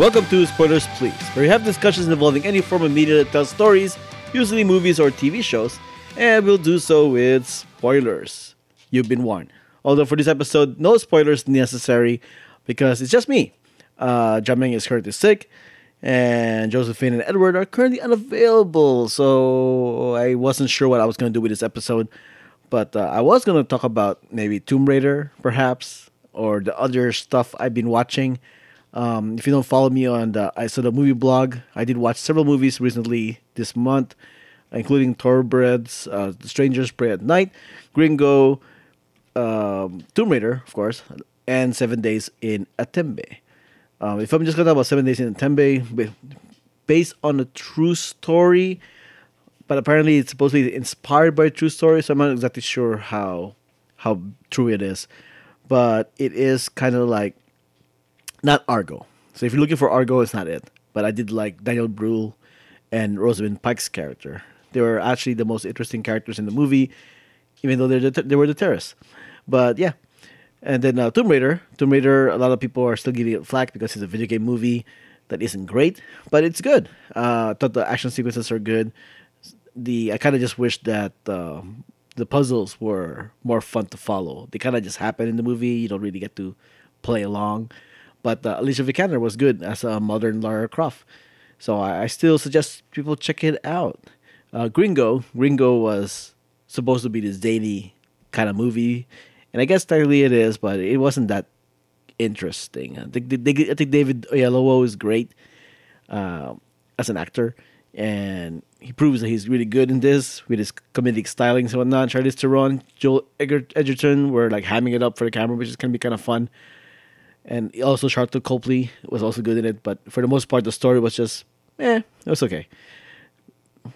Welcome to Spoilers Please, where we have discussions involving any form of media that tells stories, usually movies or TV shows, and we'll do so with spoilers. You've been warned. Although for this episode, no spoilers necessary because it's just me. Jamming is currently sick, and Josephine and Edward are currently unavailable, so I wasn't sure what I was going to do with this episode. But I was going to talk about maybe Tomb Raider, perhaps, or the other stuff I've been watching. If you don't follow me on the I Saw the Movie blog, I did watch several movies recently this month, including Thorbred's Strangers Prey at Night, Gringo, Tomb Raider, of course, and 7 Days in Atembe. If I'm just going to talk about 7 Days in Atembe, based on a true story, but apparently it's supposedly inspired by a true story, so I'm not exactly sure how true it is. But it is kind of like not Argo. So if you're looking for Argo, it's not it. But I did like Daniel Brühl and Rosamund Pike's character. They were actually the most interesting characters in the movie, even though they were the terrorists. But yeah. And then Tomb Raider, a lot of people are still giving it flack because it's a video game movie that isn't great, but it's good. I thought the action sequences are good. I kind of just wish that the puzzles were more fun to follow. They kind of just happen in the movie. You don't really get to play along. But Alicia Vikander was good as a modern Lara Croft. So I still suggest people check it out. Gringo was supposed to be this zany kind of movie. And I guess technically it is, but it wasn't that interesting. I think David Oyelowo is great as an actor. And he proves that he's really good in this with his comedic stylings and whatnot. Charlize Theron, Joel Edgerton were like hamming it up for the camera, which is going to be kind of fun. And also Charlotte Copley was also good in it. But for the most part, the story was just, it was okay.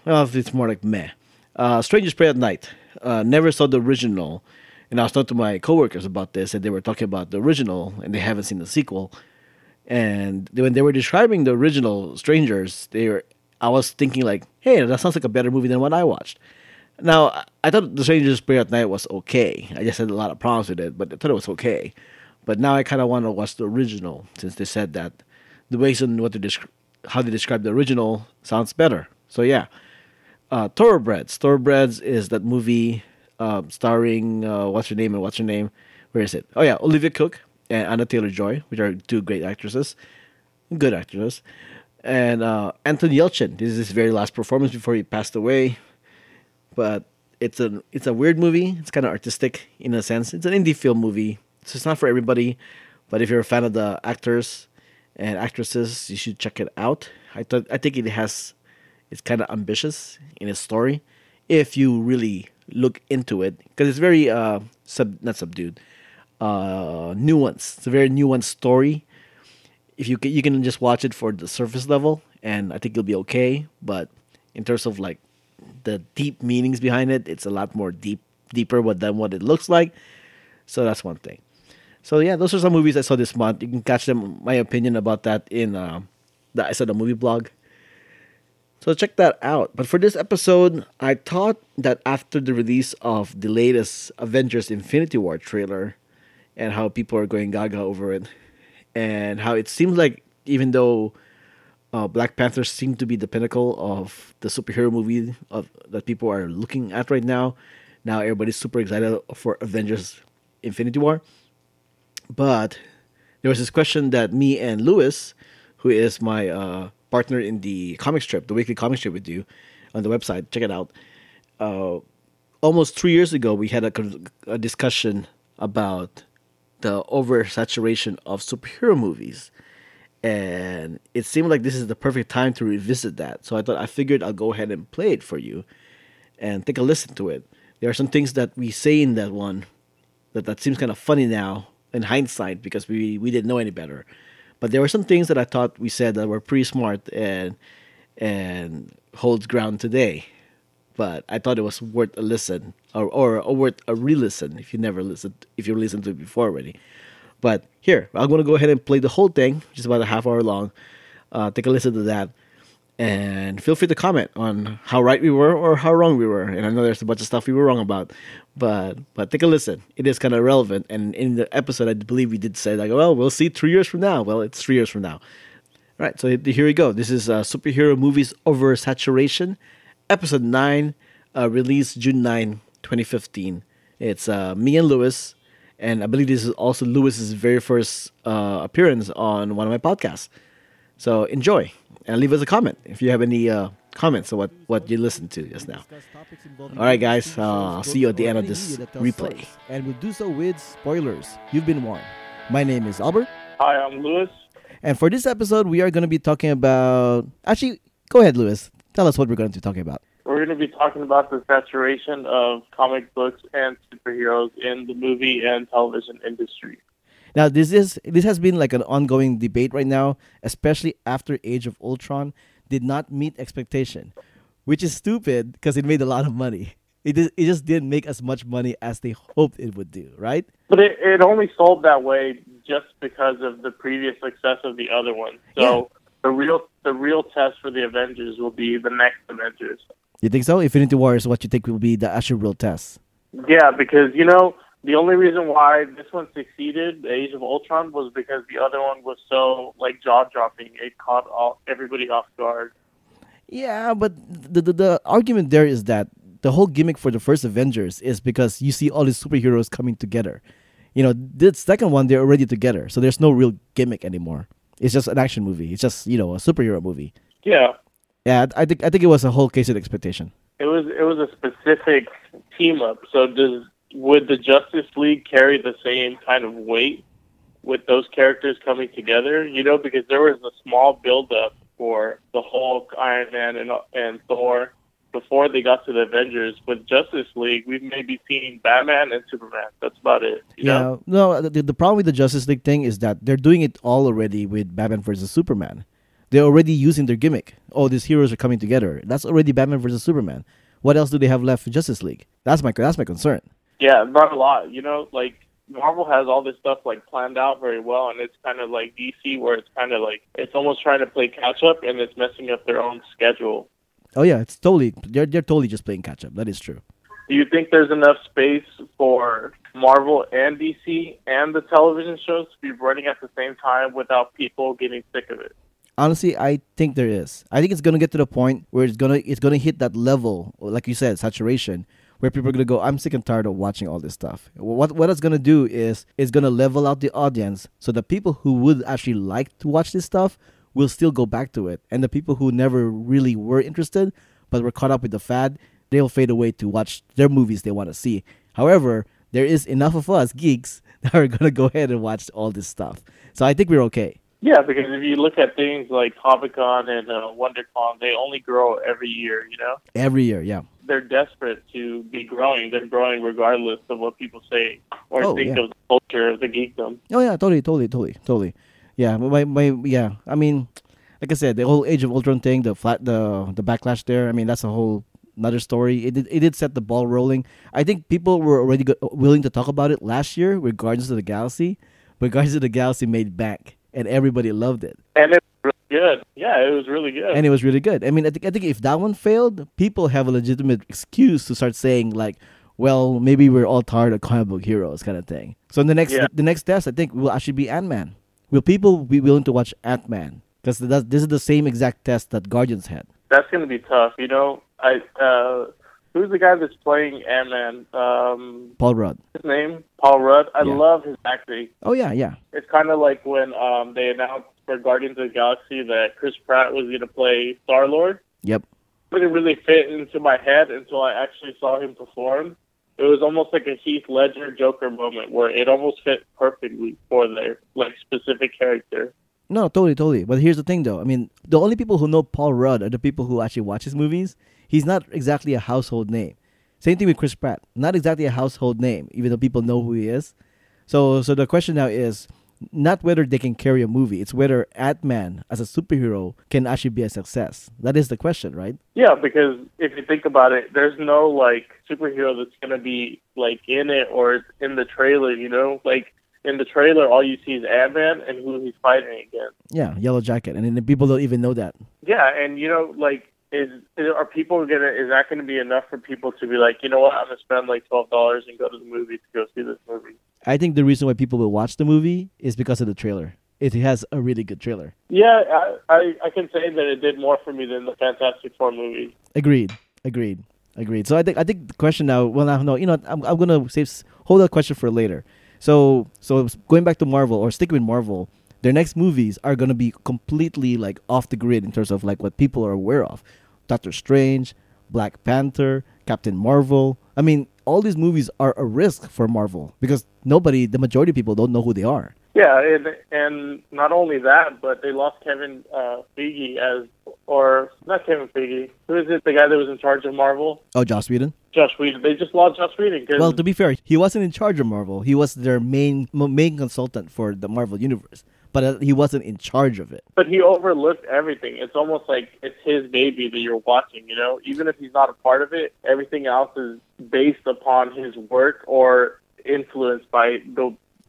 Well, it's more like meh. Strangers Prey at Night. Never saw the original. And I was talking to my coworkers about this, and they were talking about the original, and they haven't seen the sequel. And when they were describing the original Strangers, I was thinking like, hey, that sounds like a better movie than what I watched. Now, I thought The Strangers Prey at Night was okay. I just had a lot of problems with it, but I thought it was okay. But now I kind of want to watch the original since they said that the based on how they describe the original sounds better. So yeah, Thoroughbreds. Thoroughbreds is that movie starring what's her name? Where is it? Oh yeah, Olivia Cooke and Anna Taylor-Joy, which are two great actresses, good actresses. And Anton Yelchin. This is his very last performance before he passed away. But it's a weird movie. It's kind of artistic in a sense. It's an indie film movie, so it's not for everybody. But if you're a fan of the actors and actresses, you should check it out. I think it's kind of ambitious in its story, if you really look into it, because it's very nuanced. It's a very nuanced story. If you can just watch it for the surface level, and I think you'll be okay. But in terms of like the deep meanings behind it, it's a lot more deeper than what it looks like. So that's one thing. So yeah, those are some movies I saw this month. You can catch them. My opinion about that in the I Saw the Movie blog. So check that out. But for this episode, I thought that after the release of the latest Avengers: Infinity War trailer, and how people are going gaga over it, and how it seems like even though Black Panther seemed to be the pinnacle of the superhero movie that people are looking at right now, everybody's super excited for Avengers Infinity War. But there was this question that me and Lewis, who is my partner in the comic strip, the weekly comic strip with you on the website, check it out. Almost 3 years ago, we had a discussion about the oversaturation of superhero movies, and it seemed like this is the perfect time to revisit that. So I figured I'll go ahead and play it for you and take a listen to it. There are some things that we say in that one that seems kind of funny now in hindsight because we didn't know any better, but there were some things that I thought we said that were pretty smart and holds ground today. But I thought it was worth a listen, or worth a re-listen if you listened to it before already. But here, I'm going to go ahead and play the whole thing, which is about a half hour long. Take a listen to that. And feel free to comment on how right we were or how wrong we were. And I know there's a bunch of stuff we were wrong about. But take a listen. It is kind of relevant. And in the episode, I believe we did say, like, well, we'll see 3 years from now. Well, it's 3 years from now. Right, so here we go. This is Superhero Movies Oversaturation, Episode 9, released June 9, 2015. It's me and Lewis, and I believe this is also Lewis's very first appearance on one of my podcasts. So enjoy, and leave us a comment if you have any comments on what you listened to just now. All right, guys, I'll see you at the end of this replay. And we'll do so with spoilers. You've been warned. My name is Albert. Hi, I'm Lewis. And for this episode, we are going to be talking about... Actually, go ahead, Lewis. Tell us what we're going to be talking about. We're going to be talking about the saturation of comic books and superheroes in the movie and television industry. Now, this has been like an ongoing debate right now, especially after Age of Ultron did not meet expectation, which is stupid because it made a lot of money. It just didn't make as much money as they hoped it would do, right? But it only sold that way just because of the previous success of the other one. So yeah. The real test for the Avengers will be the next Avengers. You think so? Infinity War is what you think will be the actual real test? Yeah, because, you know, the only reason why this one succeeded, the Age of Ultron, was because the other one was so, like, jaw-dropping. It caught everybody off guard. Yeah, but the argument there is that the whole gimmick for the first Avengers is because you see all these superheroes coming together. You know, the second one, they're already together. So there's no real gimmick anymore. It's just an action movie. It's just, you know, a superhero movie. Yeah. Yeah, I think it was a whole case of expectation. It was a specific team-up. So would the Justice League carry the same kind of weight with those characters coming together? You know, because there was a small build-up for the Hulk, Iron Man, and Thor before they got to the Avengers. With Justice League, we've maybe seen Batman and Superman. That's about it. You know? No. The problem with the Justice League thing is that they're doing it all already with Batman versus Superman. They're already using their gimmick. Oh, these heroes are coming together. That's already Batman versus Superman. What else do they have left for Justice League? That's my concern. Yeah, not a lot. You know, like, Marvel has all this stuff, like, planned out very well, and it's kind of like DC, where it's kind of like, it's almost trying to play catch-up, and it's messing up their own schedule. Oh yeah, it's totally they're totally just playing catch up. That is true. Do you think there's enough space for Marvel and DC and the television shows to be running at the same time without people getting sick of it? Honestly, I think there is. I think it's gonna get to the point where it's gonna hit that level, like you said, saturation, where people are gonna go, I'm sick and tired of watching all this stuff. What it's gonna do is it's gonna level out the audience, so the people who would actually like to watch this stuff will still go back to it. And the people who never really were interested but were caught up with the fad, they'll fade away to watch their movies they want to see. However, there is enough of us geeks that are going to go ahead and watch all this stuff. So I think we're okay. Yeah, because if you look at things like Comic-Con and WonderCon, they only grow every year, you know? Every year, yeah. They're desperate to be growing. They're growing regardless of what people say or think of the culture of the geekdom. Oh, yeah, totally. Yeah, yeah. I mean, like I said, the whole Age of Ultron thing, the backlash there. I mean, that's a whole another story. It did set the ball rolling. I think people were already willing to talk about it last year with Guardians of the Galaxy, but Guardians of the Galaxy made back, and everybody loved it. And it was really good. Yeah, it was really good. And it was really good. I mean, I think if that one failed, people have a legitimate excuse to start saying like, well, maybe we're all tired of comic book heroes kind of thing. So in the next test, I think will actually be Ant-Man. Will people be willing to watch Ant-Man? Because this is the same exact test that Guardians had. That's going to be tough. You know, who's the guy that's playing Ant-Man? Paul Rudd. His name? Paul Rudd. I love his acting. Oh, yeah, yeah. It's kind of like when they announced for Guardians of the Galaxy that Chris Pratt was going to play Star-Lord. Yep. It didn't really fit into my head until I actually saw him perform. It was almost like a Heath Ledger Joker moment where it almost fit perfectly for their like specific character. No, totally. But here's the thing, though. I mean, the only people who know Paul Rudd are the people who actually watch his movies. He's not exactly a household name. Same thing with Chris Pratt. Not exactly a household name, even though people know who he is. So the question now is not whether they can carry a movie. It's whether Ant-Man as a superhero can actually be a success. That is the question, right? Yeah, because if you think about it, there's no, like, superhero that's going to be, like, in it or it's in the trailer, you know? Like, in the trailer, all you see is Ant-Man and who he's fighting against. Yeah, Yellow Jacket. And then people don't even know that. Yeah, and, you know, like, is that going to be enough for people to be like, you know what, I'm going to spend like $12 and go to the movie to go see this movie? I think the reason why people will watch the movie is because of the trailer. it has a really good trailer. Yeah, I can say that it did more for me than the Fantastic Four movie. Agreed. So I think the question now. Well, no, you know, I'm gonna hold that question for later. So going back to Marvel or sticking with Marvel, their next movies are gonna be completely like off the grid in terms of like what people are aware of. Doctor Strange, Black Panther, Captain Marvel. I mean, all these movies are a risk for Marvel because the majority of people don't know who they are. Yeah, and not only that, but they lost Kevin Feige who is it? The guy that was in charge of Marvel? Oh, Joss Whedon? Joss Whedon. They just lost Joss Whedon. Well, to be fair, he wasn't in charge of Marvel. He was their main consultant for the Marvel Universe, but he wasn't in charge of it. But he overlooked everything. It's almost like it's his baby that you're watching, you know? Even if he's not a part of it, everything else is based upon his work or influenced by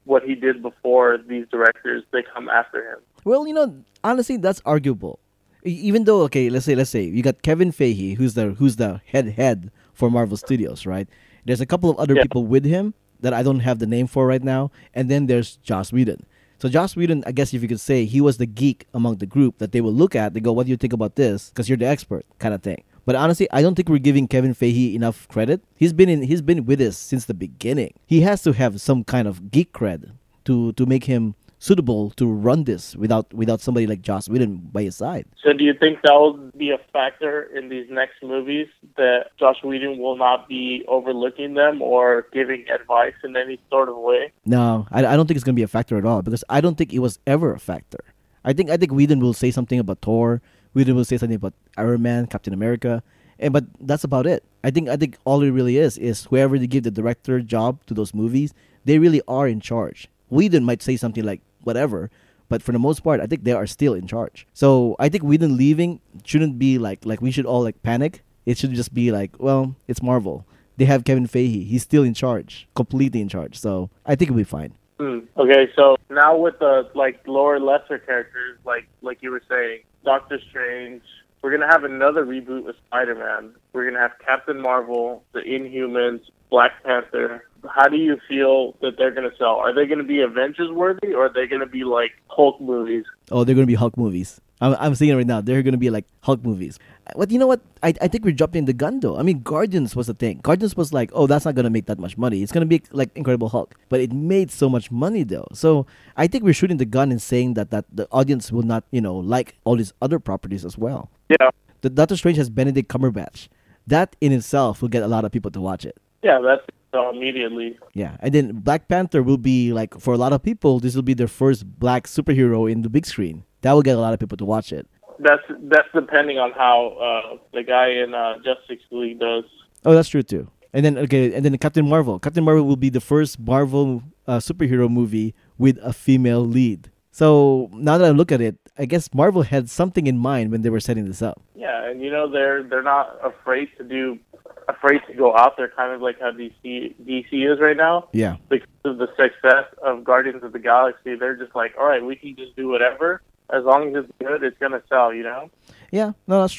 what he did before these directors they come after him. Well, you know, honestly, that's arguable. Even though, okay, let's say you got Kevin Feige, who's the head for Marvel Studios, right? There's a couple of other people with him that I don't have the name for right now, and then there's Joss Whedon. So Joss Whedon, I guess if you could say, he was the geek among the group that they will look at. They go, "What do you think about this? Because you're the expert," kind of thing. But honestly, I don't think we're giving Kevin Feige enough credit. He's been with us since the beginning. He has to have some kind of geek cred to make him suitable to run this without somebody like Joss Whedon by his side. So do you think that will be a factor in these next movies, that Joss Whedon will not be overlooking them or giving advice in any sort of way? No, I don't think it's going to be a factor at all, because I don't think it was ever a factor. I think Whedon will say something about Thor. Whedon will say something about Iron Man, Captain America, but that's about it. I think all it really is whoever they give the director job to those movies, they really are in charge. Whedon might say something like whatever, but for the most part, I think they are still in charge. So I think Whedon leaving shouldn't be like we should all like panic. It should just be like, well, it's Marvel. They have Kevin Feige. He's still in charge, completely in charge. So I think it'll be fine. Okay, so now with the lesser characters, like you were saying, Doctor Strange, we're going to have another reboot with Spider-Man. We're going to have Captain Marvel, the Inhumans, Black Panther. How do you feel that they're going to sell? Are they going to be Avengers-worthy, or are they going to be like Hulk movies? Oh, they're going to be Hulk movies. I'm seeing it right now. They're going to be like Hulk movies. But you know what? I think we're jumping the gun, though. I mean, Guardians was the thing. Guardians was like, oh, that's not going to make that much money. It's going to be like Incredible Hulk. But it made so much money, though. So I think we're shooting the gun and saying that the audience will not, you know, like all these other properties as well. Yeah. The Doctor Strange has Benedict Cumberbatch. That in itself will get a lot of people to watch it. Yeah, that's immediately. Yeah, and then Black Panther will be like, for a lot of people, this will be their first black superhero in the big screen. That will get a lot of people to watch it. That's depending on how the guy in Justice League does. Oh, that's true too. And then Captain Marvel. Captain Marvel will be the first Marvel superhero movie with a female lead. So now that I look at it, I guess Marvel had something in mind when they were setting this up. Yeah, and you know they're not afraid to go out there, kind of like how DC is right now. Yeah. Because of the success of Guardians of the Galaxy, they're just like, all right, we can just do whatever. As long as it's good, it's going to sell, you know? Yeah, no, that's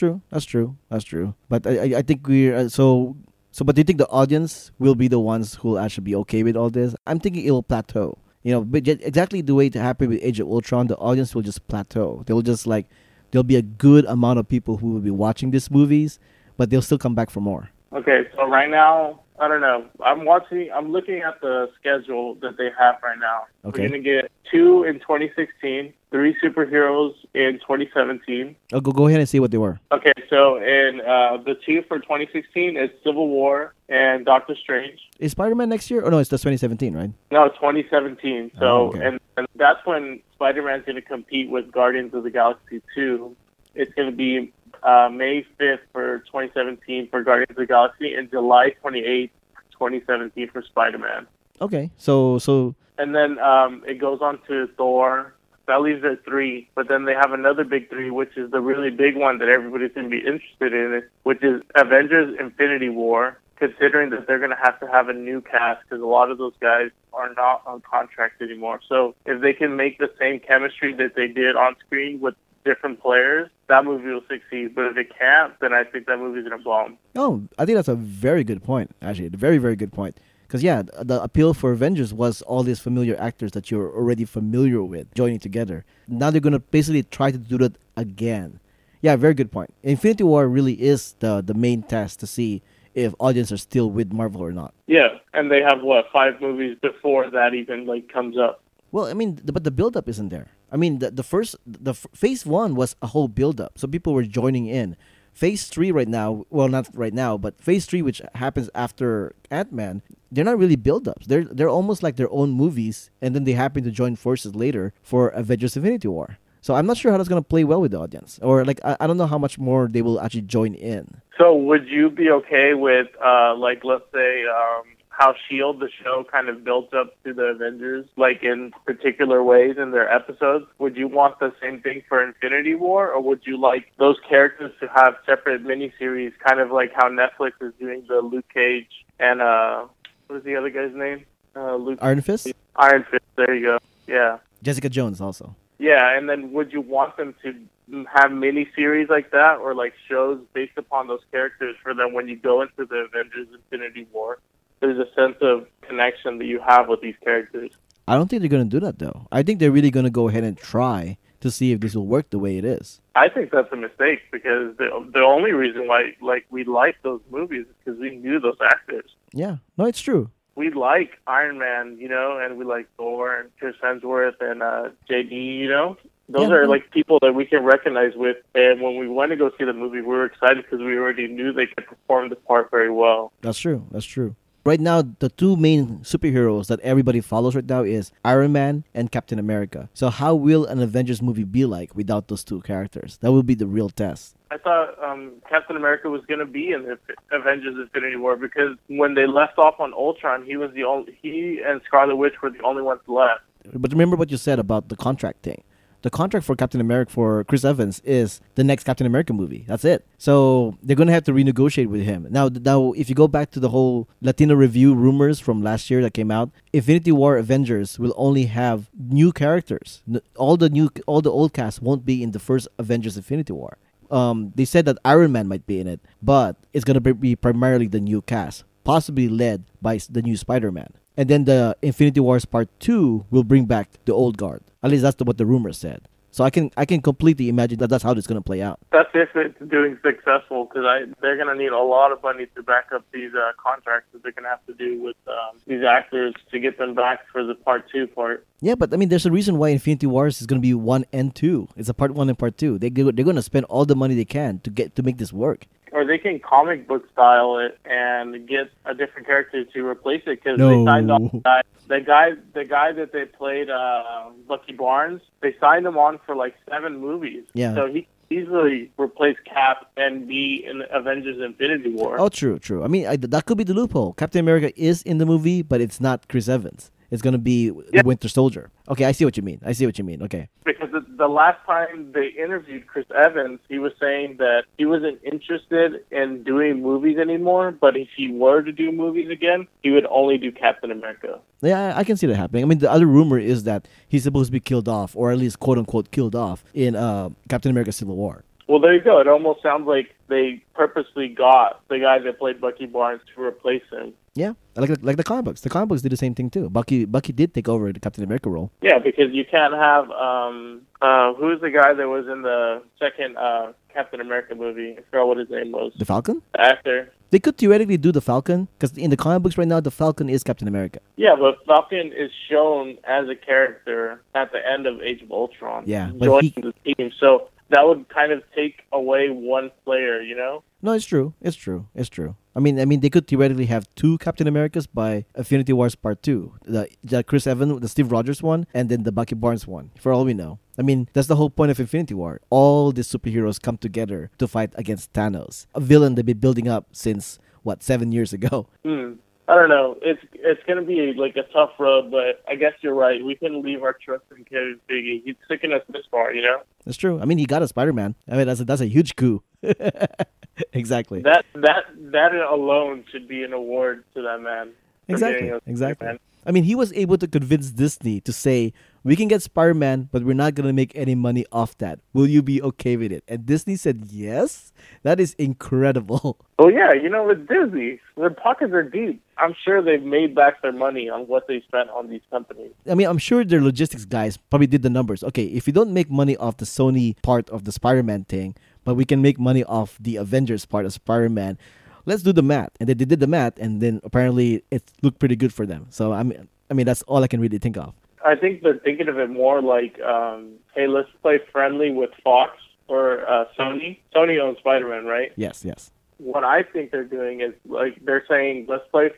true. But I think we're... So, but do you think the audience will be the ones who will actually be okay with all this? I'm thinking it will plateau. You know, but exactly the way it happened with Age of Ultron, the audience will just plateau. They'll just like... There'll be a good amount of people who will be watching these movies, but they'll still come back for more. Okay, so right now, I don't know. I'm looking at the schedule that they have right now. Okay. We're going to get 2 in 2016, 3 superheroes in 2017. Oh, go ahead and see what they were. Okay, so in the 2 for 2016 is Civil War and Doctor Strange. Is Spider-Man next year? Oh, no, it's the 2017, right? No, 2017. So, oh, okay. And that's when Spider-Man's going to compete with Guardians of the Galaxy 2. It's going to be... May 5th for 2017 for Guardians of the Galaxy and July 28th, 2017 for Spider-Man. Okay, so... And then it goes on to Thor. That leaves it 3, but then they have another big 3, which is the really big one that everybody's going to be interested in, which is Avengers: Infinity War, considering that they're going to have a new cast because a lot of those guys are not on contract anymore. So if they can make the same chemistry that they did on screen with different players, that movie will succeed. But if it can't, then I think that movie's going to bomb. Oh, I think that's a very good point, actually. A very, very good point. Because, yeah, the appeal for Avengers was all these familiar actors that you're already familiar with joining together. Now they're going to basically try to do that again. Yeah, very good point. Infinity War really is the main test to see if audiences are still with Marvel or not. Yeah, and they have, what, 5 movies before that even, like, comes up. Well, I mean, but the build-up isn't there. I mean, the Phase 1 was a whole build-up, so people were joining in. Phase 3 right now, well, not right now, but Phase 3, which happens after Ant-Man, they're not really build-ups. They're almost like their own movies, and then they happen to join forces later for Avengers Infinity War. So I'm not sure how that's going to play well with the audience. Or, like, I don't know how much more they will actually join in. So would you be okay with, like, let's say, how S.H.I.E.L.D., the show, kind of built up to the Avengers, like, in particular ways in their episodes? Would you want the same thing for Infinity War, or would you like those characters to have separate miniseries, kind of like how Netflix is doing the Luke Cage and, what was the other guy's name? Iron Fist? Iron Fist, there you go, yeah. Jessica Jones also. Yeah, and then would you want them to have miniseries like that, or like shows based upon those characters for them when you go into the Avengers Infinity War? There's a sense of connection that you have with these characters. I don't think they're going to do that, though. I think they're really going to go ahead and try to see if this will work the way it is. I think that's a mistake, because the only reason why we like those movies is because we knew those actors. Yeah. No, it's true. We like Iron Man, you know, and we like Thor and Chris Hemsworth and JD, you know. Those are like people that we can recognize with, and when we went to go see the movie, we were excited because we already knew they could perform the part very well. That's true. That's true. Right now, the two main superheroes that everybody follows right now is Iron Man and Captain America. So how will an Avengers movie be like without those two characters? That will be the real test. I thought Captain America was going to be in the Avengers Infinity War, because when they left off on Ultron, he and Scarlet Witch were the only ones left. But remember what you said about the contract thing. The contract for Captain America, for Chris Evans, is the next Captain America movie. That's it. So they're going to have to renegotiate with him. Now, if you go back to the whole Latino review rumors from last year that came out, Infinity War Avengers will only have new characters. All the old cast won't be in the first Avengers Infinity War. They said that Iron Man might be in it, but it's going to be primarily the new cast, possibly led by the new Spider-Man. And then the Infinity Wars Part 2 will bring back the old guard. At least that's what the rumors said. So I can completely imagine that's how it's going to play out. That's if it's doing successful, because they're going to need a lot of money to back up these contracts that they're going to have to do with these actors to get them back for the Part 2 part. Yeah, but I mean, there's a reason why Infinity Wars is going to be 1 and 2. It's a Part 1 and Part 2. They're going to spend all the money they can to make this work. Or they can comic book style it and get a different character to replace it, because they signed off the guy that they played, Bucky Barnes. They signed him on for like 7 movies. Yeah. So he easily replaced Cap and be in Avengers Infinity War. Oh, true. I mean, that could be the loophole. Captain America is in the movie, but it's not Chris Evans. It's going to be the Winter Soldier. Okay, I see what you mean. Okay. Because the last time they interviewed Chris Evans, he was saying that he wasn't interested in doing movies anymore, but if he were to do movies again, he would only do Captain America. Yeah, I can see that happening. I mean, the other rumor is that he's supposed to be killed off, or at least quote-unquote killed off, in Captain America Civil War. Well, there you go. It almost sounds like they purposely got the guy that played Bucky Barnes to replace him. Yeah, like the comic books. The comic books did the same thing, too. Bucky did take over the Captain America role. Yeah, because you can't have... who's the guy that was in the second Captain America movie? I forgot what his name was. The Falcon? The actor. They could theoretically do the Falcon, because in the comic books right now, the Falcon is Captain America. Yeah, but Falcon is shown as a character at the end of Age of Ultron. Yeah. Joining the team, so... That would kind of take away one player, you know? No, it's true. I mean, they could theoretically have 2 Captain Americas by Infinity Wars Part 2. The Chris Evans, the Steve Rogers one, and then the Bucky Barnes one, for all we know. I mean, that's the whole point of Infinity War. All the superheroes come together to fight against Thanos, a villain they've been building up since, 7 years ago? I don't know. It's going to be like a tough road, but I guess you're right. We can leave our trust in Kevin Feige. He's taken us this far, you know? That's true. I mean, he got a Spider-Man. I mean, that's a huge coup. Exactly. That alone should be an award to that man. Exactly. I mean, he was able to convince Disney to say, we can get Spider-Man, but we're not going to make any money off that. Will you be okay with it? And Disney said yes. That is incredible. Well, yeah, you know, with Disney, their pockets are deep. I'm sure they've made back their money on what they spent on these companies. I mean, I'm sure their logistics guys probably did the numbers. Okay, if you don't make money off the Sony part of the Spider-Man thing, but we can make money off the Avengers part of Spider-Man, let's do the math. And then they did the math, and then apparently it looked pretty good for them. So, I mean, that's all I can really think of. I think they're thinking of it more like, hey, let's play friendly with Fox or Sony. Sony owns Spider-Man, right? Yes, yes. What I think they're doing is, like, they're saying, let's play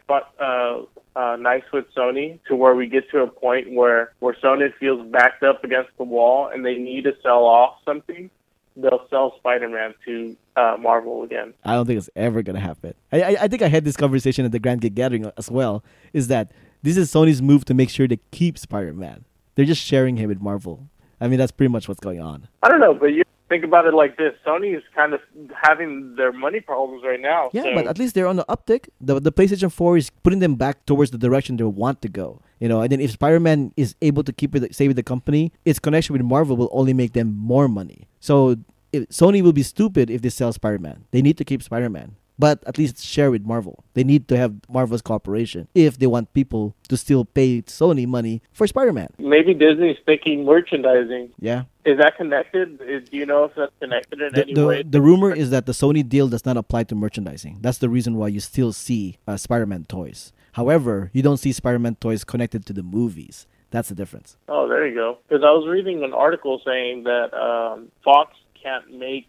nice with Sony to where we get to a point where Sony feels backed up against the wall and they need to sell off something. They'll sell Spider-Man to Marvel again. I don't think it's ever going to happen. I think I had this conversation at the Grand Geek Gathering as well, is that this is Sony's move to make sure they keep Spider-Man. They're just sharing him with Marvel. I mean, that's pretty much what's going on. I don't know, but you think about it like this. Sony is kind of having their money problems right now. Yeah, so. But at least they're on the uptick. The PlayStation 4 is putting them back towards the direction they want to go. You know, and then if Spider-Man is able to stay with the company, its connection with Marvel will only make them more money. So Sony will be stupid if they sell Spider-Man. They need to keep Spider-Man, but at least share with Marvel. They need to have Marvel's cooperation if they want people to still pay Sony money for Spider-Man. Maybe Disney's thinking merchandising. Yeah. Is that connected? Do you know if that's connected in any way? The rumor is that the Sony deal does not apply to merchandising. That's the reason why you still see Spider-Man toys. However, you don't see Spider-Man toys connected to the movies. That's the difference. Oh, there you go. Because I was reading an article saying that Fox can't make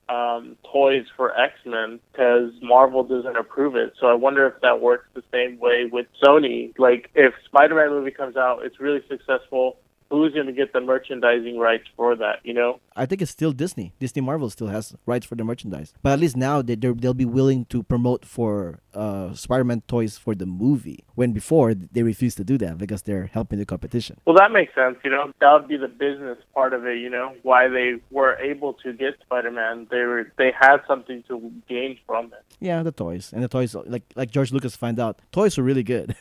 toys for X-Men because Marvel doesn't approve it. So I wonder if that works the same way with Sony. Like, if Spider-Man movie comes out, it's really successful, who's going to get the merchandising rights for that, you know? I think it's still Disney. Disney Marvel still has rights for the merchandise. But at least now they'll be willing to promote for Spider-Man toys for the movie, when before they refused to do that because they're helping the competition. Well, that makes sense, you know? That would be the business part of it, you know? Why they were able to get Spider-Man. They had something to gain from it. Yeah, the toys. And the toys, like George Lucas found out, toys were really good.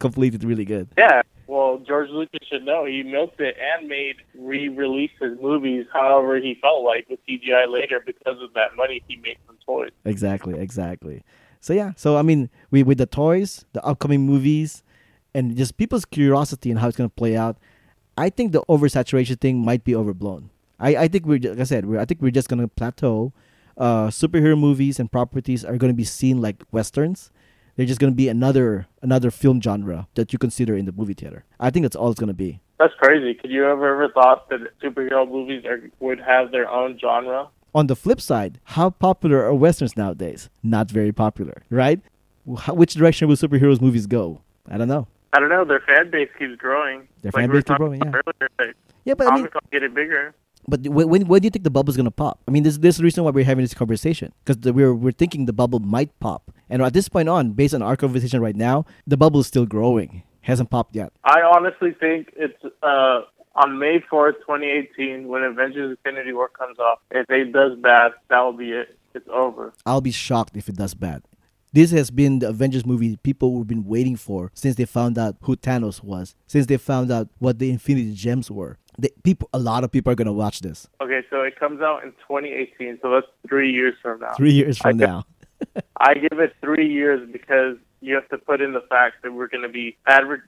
Completed really good. Yeah. Well, George Lucas should know. He milked it and made re-release his movies however he felt like with CGI later because of that money he made from toys. Exactly. So, yeah. So, I mean, with the toys, the upcoming movies, and just people's curiosity in how it's going to play out, I think the oversaturation thing might be overblown. I think we're just going to plateau. Superhero movies and properties are going to be seen like Westerns. They're just going to be another film genre that you consider in the movie theater. I think that's all it's going to be. That's crazy. Could you ever thought that superhero movies would have their own genre? On the flip side, how popular are Westerns nowadays? Not very popular, right? Which direction will superheroes movies go? I don't know. Their fan base keeps growing. Yeah. Yeah, but I mean... getting bigger. But when do you think the bubble's going to pop? I mean, this is the reason why we're having this conversation, because we're thinking the bubble might pop. And at this point on, based on our conversation right now, the bubble is still growing. Hasn't popped yet. I honestly think it's on May 4th, 2018, when Avengers: Infinity War comes off. If it does bad, that will be it. It's over. I'll be shocked if it does bad. This has been the Avengers movie people have been waiting for since they found out who Thanos was, since they found out what the Infinity Gems were. A lot of people are going to watch this. Okay, so it comes out in 2018, so that's 3 years from now. 3 years from now. I give it 3 years because you have to put in the fact that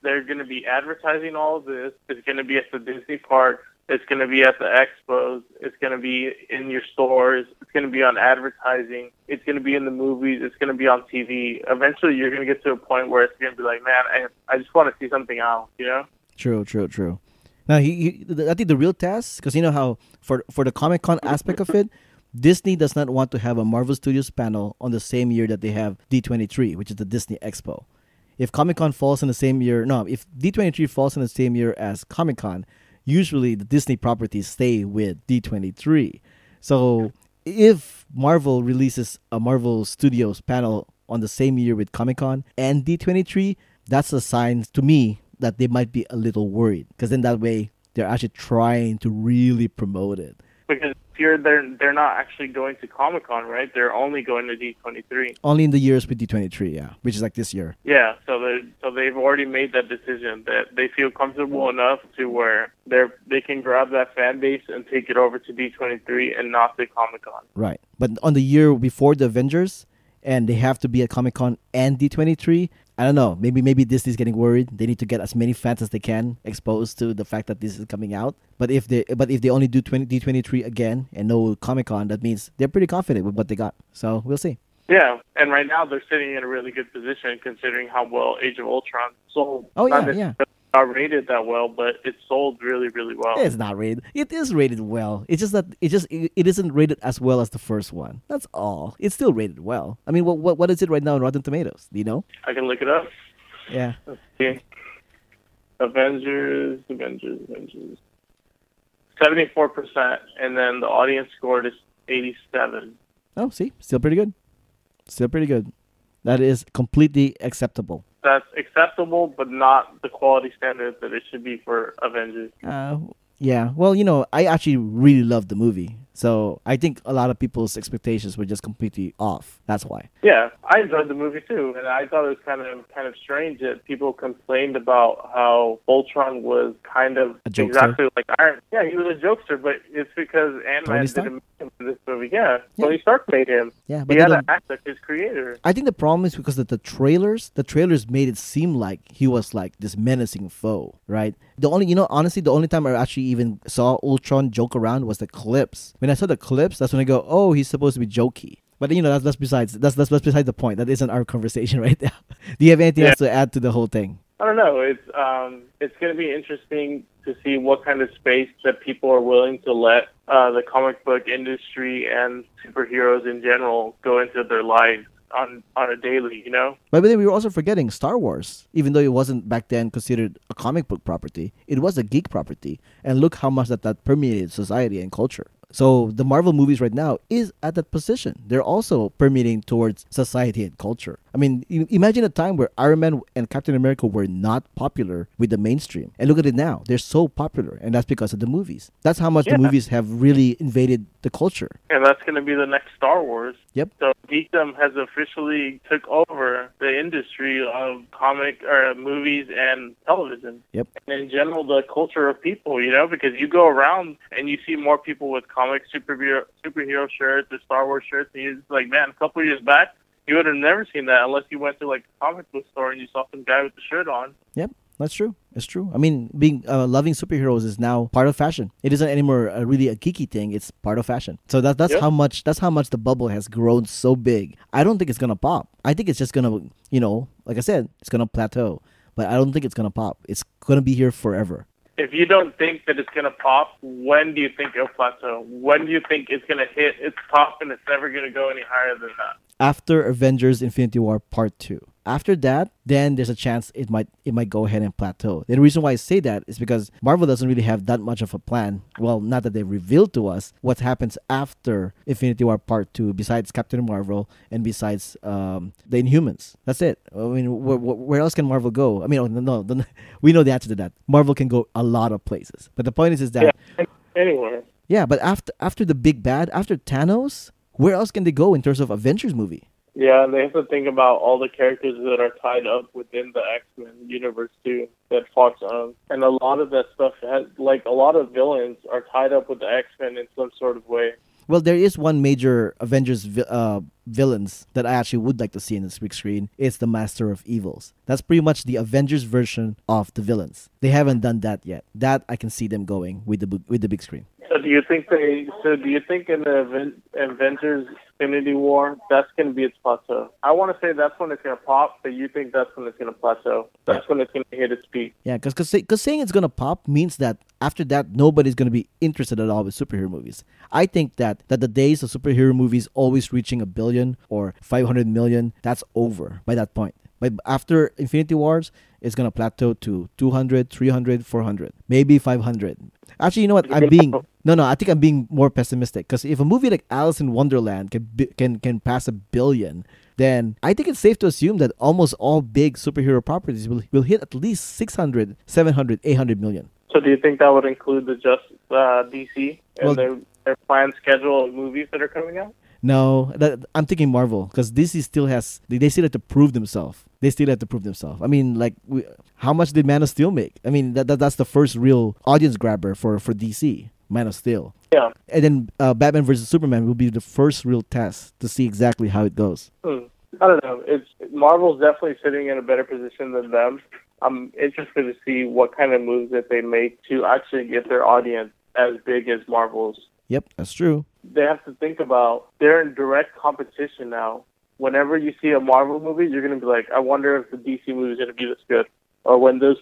they're going to be advertising all of this. It's going to be at the Disney parks. It's going to be at the expos. It's going to be in your stores. It's going to be on advertising. It's going to be in the movies. It's going to be on TV. Eventually, you're going to get to a point where it's going to be like, man, I just want to see something else, you know? True. Now, I think the real test, because you know how for the Comic-Con aspect of it, Disney does not want to have a Marvel Studios panel on the same year that they have D23, which is the Disney Expo. If Comic-Con falls in the same year, if D23 falls in the same year as Comic-Con, usually the Disney properties stay with D23. So if Marvel releases a Marvel Studios panel on the same year with Comic-Con and D23, that's a sign to me that they might be a little worried, because then that way they're actually trying to really promote it. Because year they're not actually going to Comic-Con, right? They're only going to D23. Only in the years with D23, yeah, which is like this year. Yeah, so they've already made that decision that they feel comfortable enough to where they can grab that fan base and take it over to D23 and not to Comic-Con. Right, but on the year before the Avengers, and they have to be at Comic-Con and D23. I don't know. Maybe Disney's getting worried. They need to get as many fans as they can exposed to the fact that this is coming out. But if they only do D23 again and no Comic-Con, that means they're pretty confident with what they got. So we'll see. Yeah, and right now they're sitting in a really good position considering how well Age of Ultron sold. Oh, yeah, yeah. Not rated that well, but it sold really, really well. It's not rated. It is rated well. It's just that it isn't rated as well as the first one. That's all. It's still rated well. I mean, what is it right now in Rotten Tomatoes? Do you know? I can look it up. Yeah. Okay. Avengers. 74%, and then the audience score is 87. Oh, see, still pretty good. That is completely acceptable. That's acceptable, but not the quality standard that it should be for Avengers. Yeah. Well, I actually really loved the movie. So I think a lot of people's expectations were just completely off. That's why. Yeah, I enjoyed the movie too. And I thought it was kind of strange that people complained about how Ultron was kind of a jokester. Exactly like Iron Man. Yeah, he was a jokester, but it's because Ant-Man didn't make him in this movie. Yeah, Tony Stark made him. Yeah, but he had to act like his creator. I think the problem is because of the trailers made it seem like he was like this menacing foe, right? The only time I actually even saw Ultron joke around was the clips. When I saw the clips, that's when I go, "Oh, he's supposed to be jokey." But that's beside the point. That isn't our conversation right now. Do you have anything else to add to the whole thing? I don't know. It's going to be interesting to see what kind of space that people are willing to let the comic book industry and superheroes in general go into their lives on a daily. But then we were also forgetting Star Wars, even though it wasn't back then considered a comic book property. It was a geek property, and look how much that permeated society and culture. So the Marvel movies right now is at that position. They're also permeating towards society and culture. I mean, imagine a time where Iron Man and Captain America were not popular with the mainstream. And look at it now. They're so popular, and that's because of the movies. That's how much the movies have really invaded the culture. And that's going to be the next Star Wars. Yep. So geekdom has officially took over the industry of comic or movies and television. Yep. And in general, the culture of people, because you go around and you see more people with comic superhero shirts, the Star Wars shirts, and you're just like, man, a couple years back, you would have never seen that unless you went to like a comic book store and you saw some guy with the shirt on. Yep, that's true. It's true. I mean, being loving superheroes is now part of fashion. It isn't anymore really a geeky thing. It's part of fashion. So that's how much the bubble has grown so big. I don't think it's gonna pop. I think it's just gonna, like I said, it's gonna plateau. But I don't think it's gonna pop. It's gonna be here forever. If you don't think that it's going to pop, when do you think it'll plateau? When do you think it's going to hit its top and it's never going to go any higher than that? After Avengers: Infinity War Part 2. After that, then there's a chance it might go ahead and plateau. The reason why I say that is because Marvel doesn't really have that much of a plan. Well, not that they've revealed to us what happens after Infinity War Part 2, besides Captain Marvel and besides the Inhumans. That's it. I mean, where else can Marvel go? I mean, no, we know the answer to that. Marvel can go a lot of places. But the point is that... Yeah, anywhere. Yeah, but after the big bad, after Thanos, where else can they go in terms of Avengers movie? Yeah, they have to think about all the characters that are tied up within the X-Men universe, too, that Fox owns. And a lot of that stuff a lot of villains are tied up with the X-Men in some sort of way. Well, there is one major Avengers villains that I actually would like to see in this big screen. It's the Master of Evils. That's pretty much the Avengers version of the villains. They haven't done that yet. That I can see them going with the big screen. So do you think in the Avengers Infinity War, that's going to be its plateau? I want to say that's when it's going to pop, but you think that's when it's going to plateau. That's when it's going to hit its peak. Yeah, because saying it's going to pop means that after that, nobody's going to be interested at all with superhero movies. I think that the days of superhero movies always reaching a billion or 500 million, that's over by that point. But after Infinity Wars, it's going to plateau to 200, 300, 400, maybe 500. Actually, you know what? I think I'm being more pessimistic because if a movie like Alice in Wonderland can pass a billion, then I think it's safe to assume that almost all big superhero properties will hit at least 600, 700, 800 million. So do you think that would include the DC? And well, their planned schedule of movies that are coming out? No, I'm thinking Marvel, because DC still has, they still have to prove themselves. I mean, like, how much did Man of Steel make? I mean, that's the first real audience grabber for DC, Man of Steel. Yeah. And then Batman versus Superman will be the first real test to see exactly how it goes. I don't know. Marvel's definitely sitting in a better position than them. I'm interested to see what kind of moves that they make to actually get their audience as big as Marvel's. Yep, that's true. They have to think about, they're in direct competition now. Whenever you see a Marvel movie, you're going to be like, I wonder if the DC movie is going to be this good. Or when those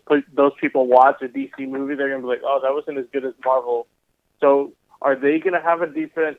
people watch a DC movie, they're going to be like, oh, that wasn't as good as Marvel. So are they going to have a different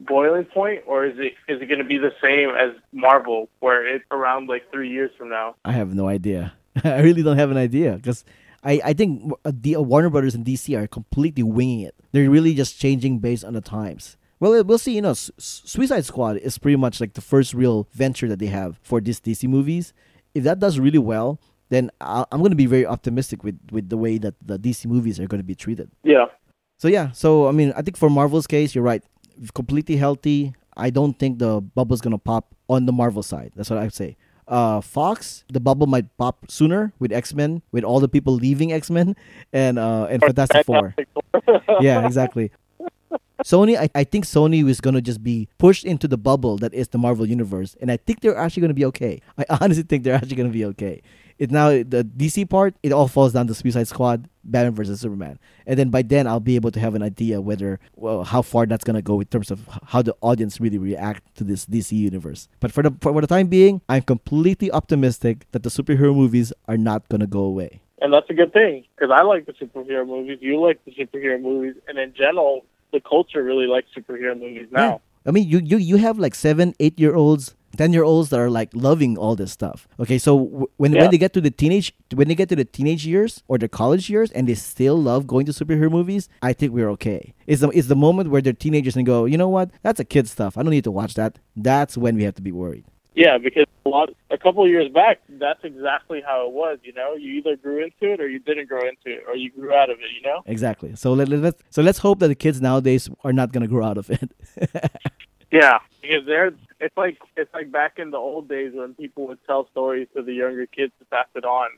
boiling point, or is it going to be the same as Marvel, where it's around like 3 years from now? I have no idea. I really don't have an idea, because I think the Warner Brothers and DC are completely winging it. They're really just changing based on the times. Well, we'll see. You know, Suicide Squad is pretty much like the first real venture that they have for these DC movies. If that does really well, then I'm going to be very optimistic with the way that the DC movies are going to be treated. Yeah. So, I mean, I think for Marvel's case, you're right. Completely healthy, I don't think the bubble's going to pop on the Marvel side. That's what I'd say. Fox, the bubble might pop sooner with X-Men, with all the people leaving X-Men and Fantastic Four. Yeah, exactly. Sony, I think Sony is going to just be pushed into the bubble that is the Marvel Universe, and I think they're actually going to be okay. I honestly think they're actually going to be okay. Now, the DC part, it all falls down to Suicide Squad, Batman versus Superman. And then by then, I'll be able to have an idea how far that's going to go in terms of how the audience really react to this DC universe. But for the time being, I'm completely optimistic that the superhero movies are not going to go away. And that's a good thing, because I like the superhero movies, you like the superhero movies, and in general, the culture really likes superhero movies now. Yeah. I mean, you have like 7, 8-year-olds, 10-year-olds that are like loving all this stuff. Okay, so when they get to the teenage years or the college years, and they still love going to superhero movies, I think we're okay. It's the moment where they're teenagers and go, you know what? That's a kid stuff. I don't need to watch that. That's when we have to be worried. Yeah, because a couple of years back, that's exactly how it was. You know, you either grew into it or you didn't grow into it, or you grew out of it. You know, exactly. So let's hope that the kids nowadays are not going to grow out of it. Yeah, because it's like back in the old days when people would tell stories to the younger kids to pass it on.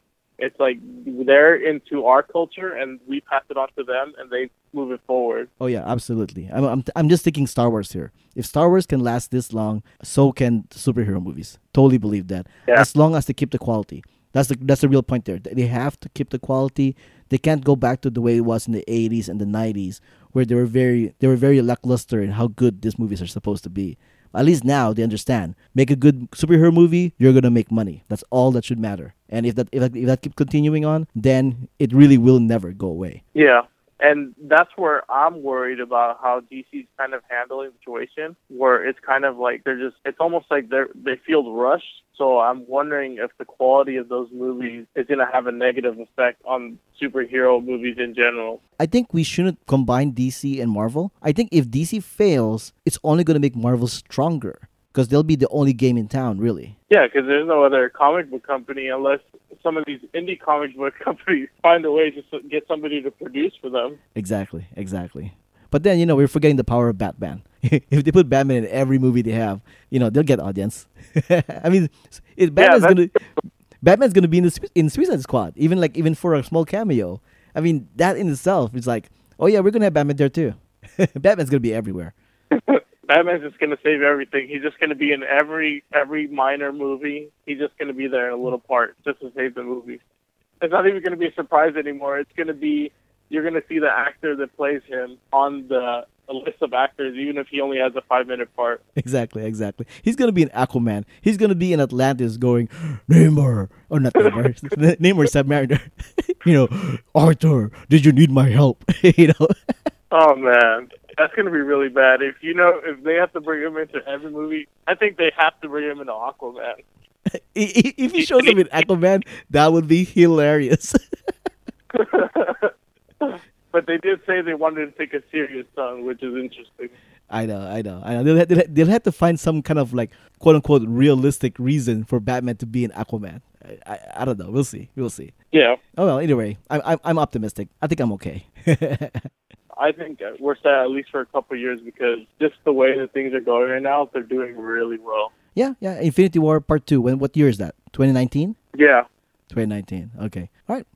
It's like they're into our culture and we pass it on to them and they move it forward. Oh yeah, absolutely. I'm just thinking Star Wars here. If Star Wars can last this long, so can superhero movies. Totally believe that. Yeah. As long as they keep the quality. That's the real point there. They have to keep the quality. They can't go back to the way it was in the 80s and the 90s, where they were very lackluster in how good these movies are supposed to be. At least now they understand. Make a good superhero movie, you're gonna make money. That's all that should matter. And if that keeps continuing on, then it really will never go away. Yeah, and that's where I'm worried about how DC's kind of handling the situation, where it's kind of like they feel rushed. So I'm wondering if the quality of those movies is going to have a negative effect on superhero movies in general. I think we shouldn't combine DC and Marvel. I think if DC fails, it's only going to make Marvel stronger, because they'll be the only game in town, really. Yeah, because there's no other comic book company, unless some of these indie comic book companies find a way to get somebody to produce for them. Exactly. But then, you know, we're forgetting the power of Batman. If they put Batman in every movie they have, you know, they'll get audience. I mean, Batman's going to be in Suicide Squad, even for a small cameo. I mean, that in itself is like, oh yeah, we're going to have Batman there too. Batman's going to be everywhere. Batman's just going to save everything. He's just going to be in every minor movie. He's just going to be there in a little part just to save the movie. It's not even going to be a surprise anymore. It's going to be... You're going to see the actor that plays him on the list of actors, even if he only has a 5-minute part. Exactly. He's going to be an Aquaman. He's going to be in Atlantis going, Namor, or not Namor, Namor Submariner. You know, Arthur, did you need my help? You know. Oh, man. That's going to be really bad. If they have to bring him into every movie, I think they have to bring him into Aquaman. If he shows up in Aquaman, that would be hilarious. But they did say they wanted to take a serious tone, which is interesting. I know. They'll have to find some kind of like quote-unquote realistic reason for Batman to be an Aquaman. I don't know. We'll see. Yeah. Oh, well, anyway, I'm optimistic. I think I'm okay. I think we're set at least for a couple of years, because just the way that things are going right now, they're doing really well. Yeah. Infinity War Part 2. What year is that? 2019? Yeah. 2019. Okay. All right.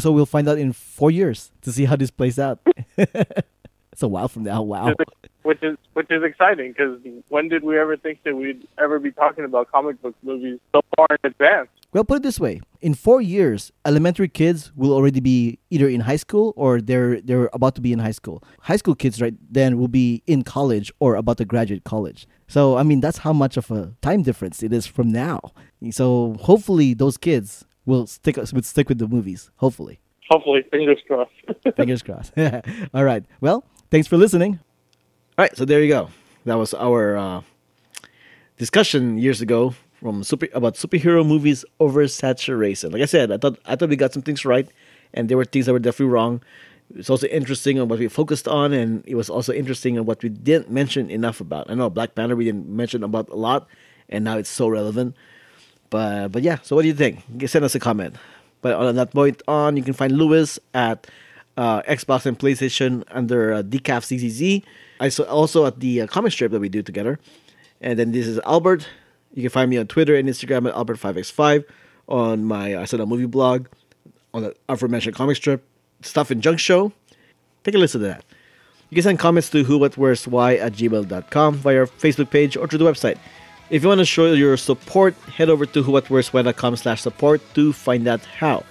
So we'll find out in 4 years to see how this plays out. It's a while from now. Wow. Which is exciting, because when did we ever think that we'd ever be talking about comic book movies so far in advance? Well, put it this way. In 4 years, elementary kids will already be either in high school or they're about to be in high school. High school kids right then will be in college or about to graduate college. So, I mean, that's how much of a time difference it is from now. So, hopefully, those kids will stick with the movies. Hopefully. Fingers crossed. Fingers crossed. All right. Well, thanks for listening. All right. So, there you go. That was our discussion years ago about superhero movies oversaturation. Like I said, I thought we got some things right, and there were things that were definitely wrong. It's also interesting on what we focused on, and it was also interesting on what we didn't mention enough about. I know Black Panther we didn't mention about a lot, and now it's so relevant. But yeah, so what do you think? Send us a comment. But on that point on, you can find Lewis at Xbox and PlayStation under Decaf CCZ. Also at the comic strip that we do together. And then this is Albert. You can find me on Twitter and Instagram at Albert5x5, on my I Said a Movie blog, on the aforementioned comic strip, Stuff and Junk Show. Take a listen to that. You can send comments to whowhatwhereswhy@gmail.com via our Facebook page or through the website. If you want to show your support, head over to whowhatwhereswhy.com/support to find out how.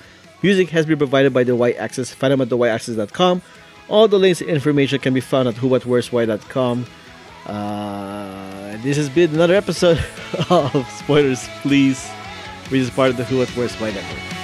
Music has been provided by The Y Axis, Phantom at thewyaxis.com. All the links and information can be found at whowhatwhereswhy.com. This has been another episode of Spoilers Please, which is part of the Who What Where's Why Network.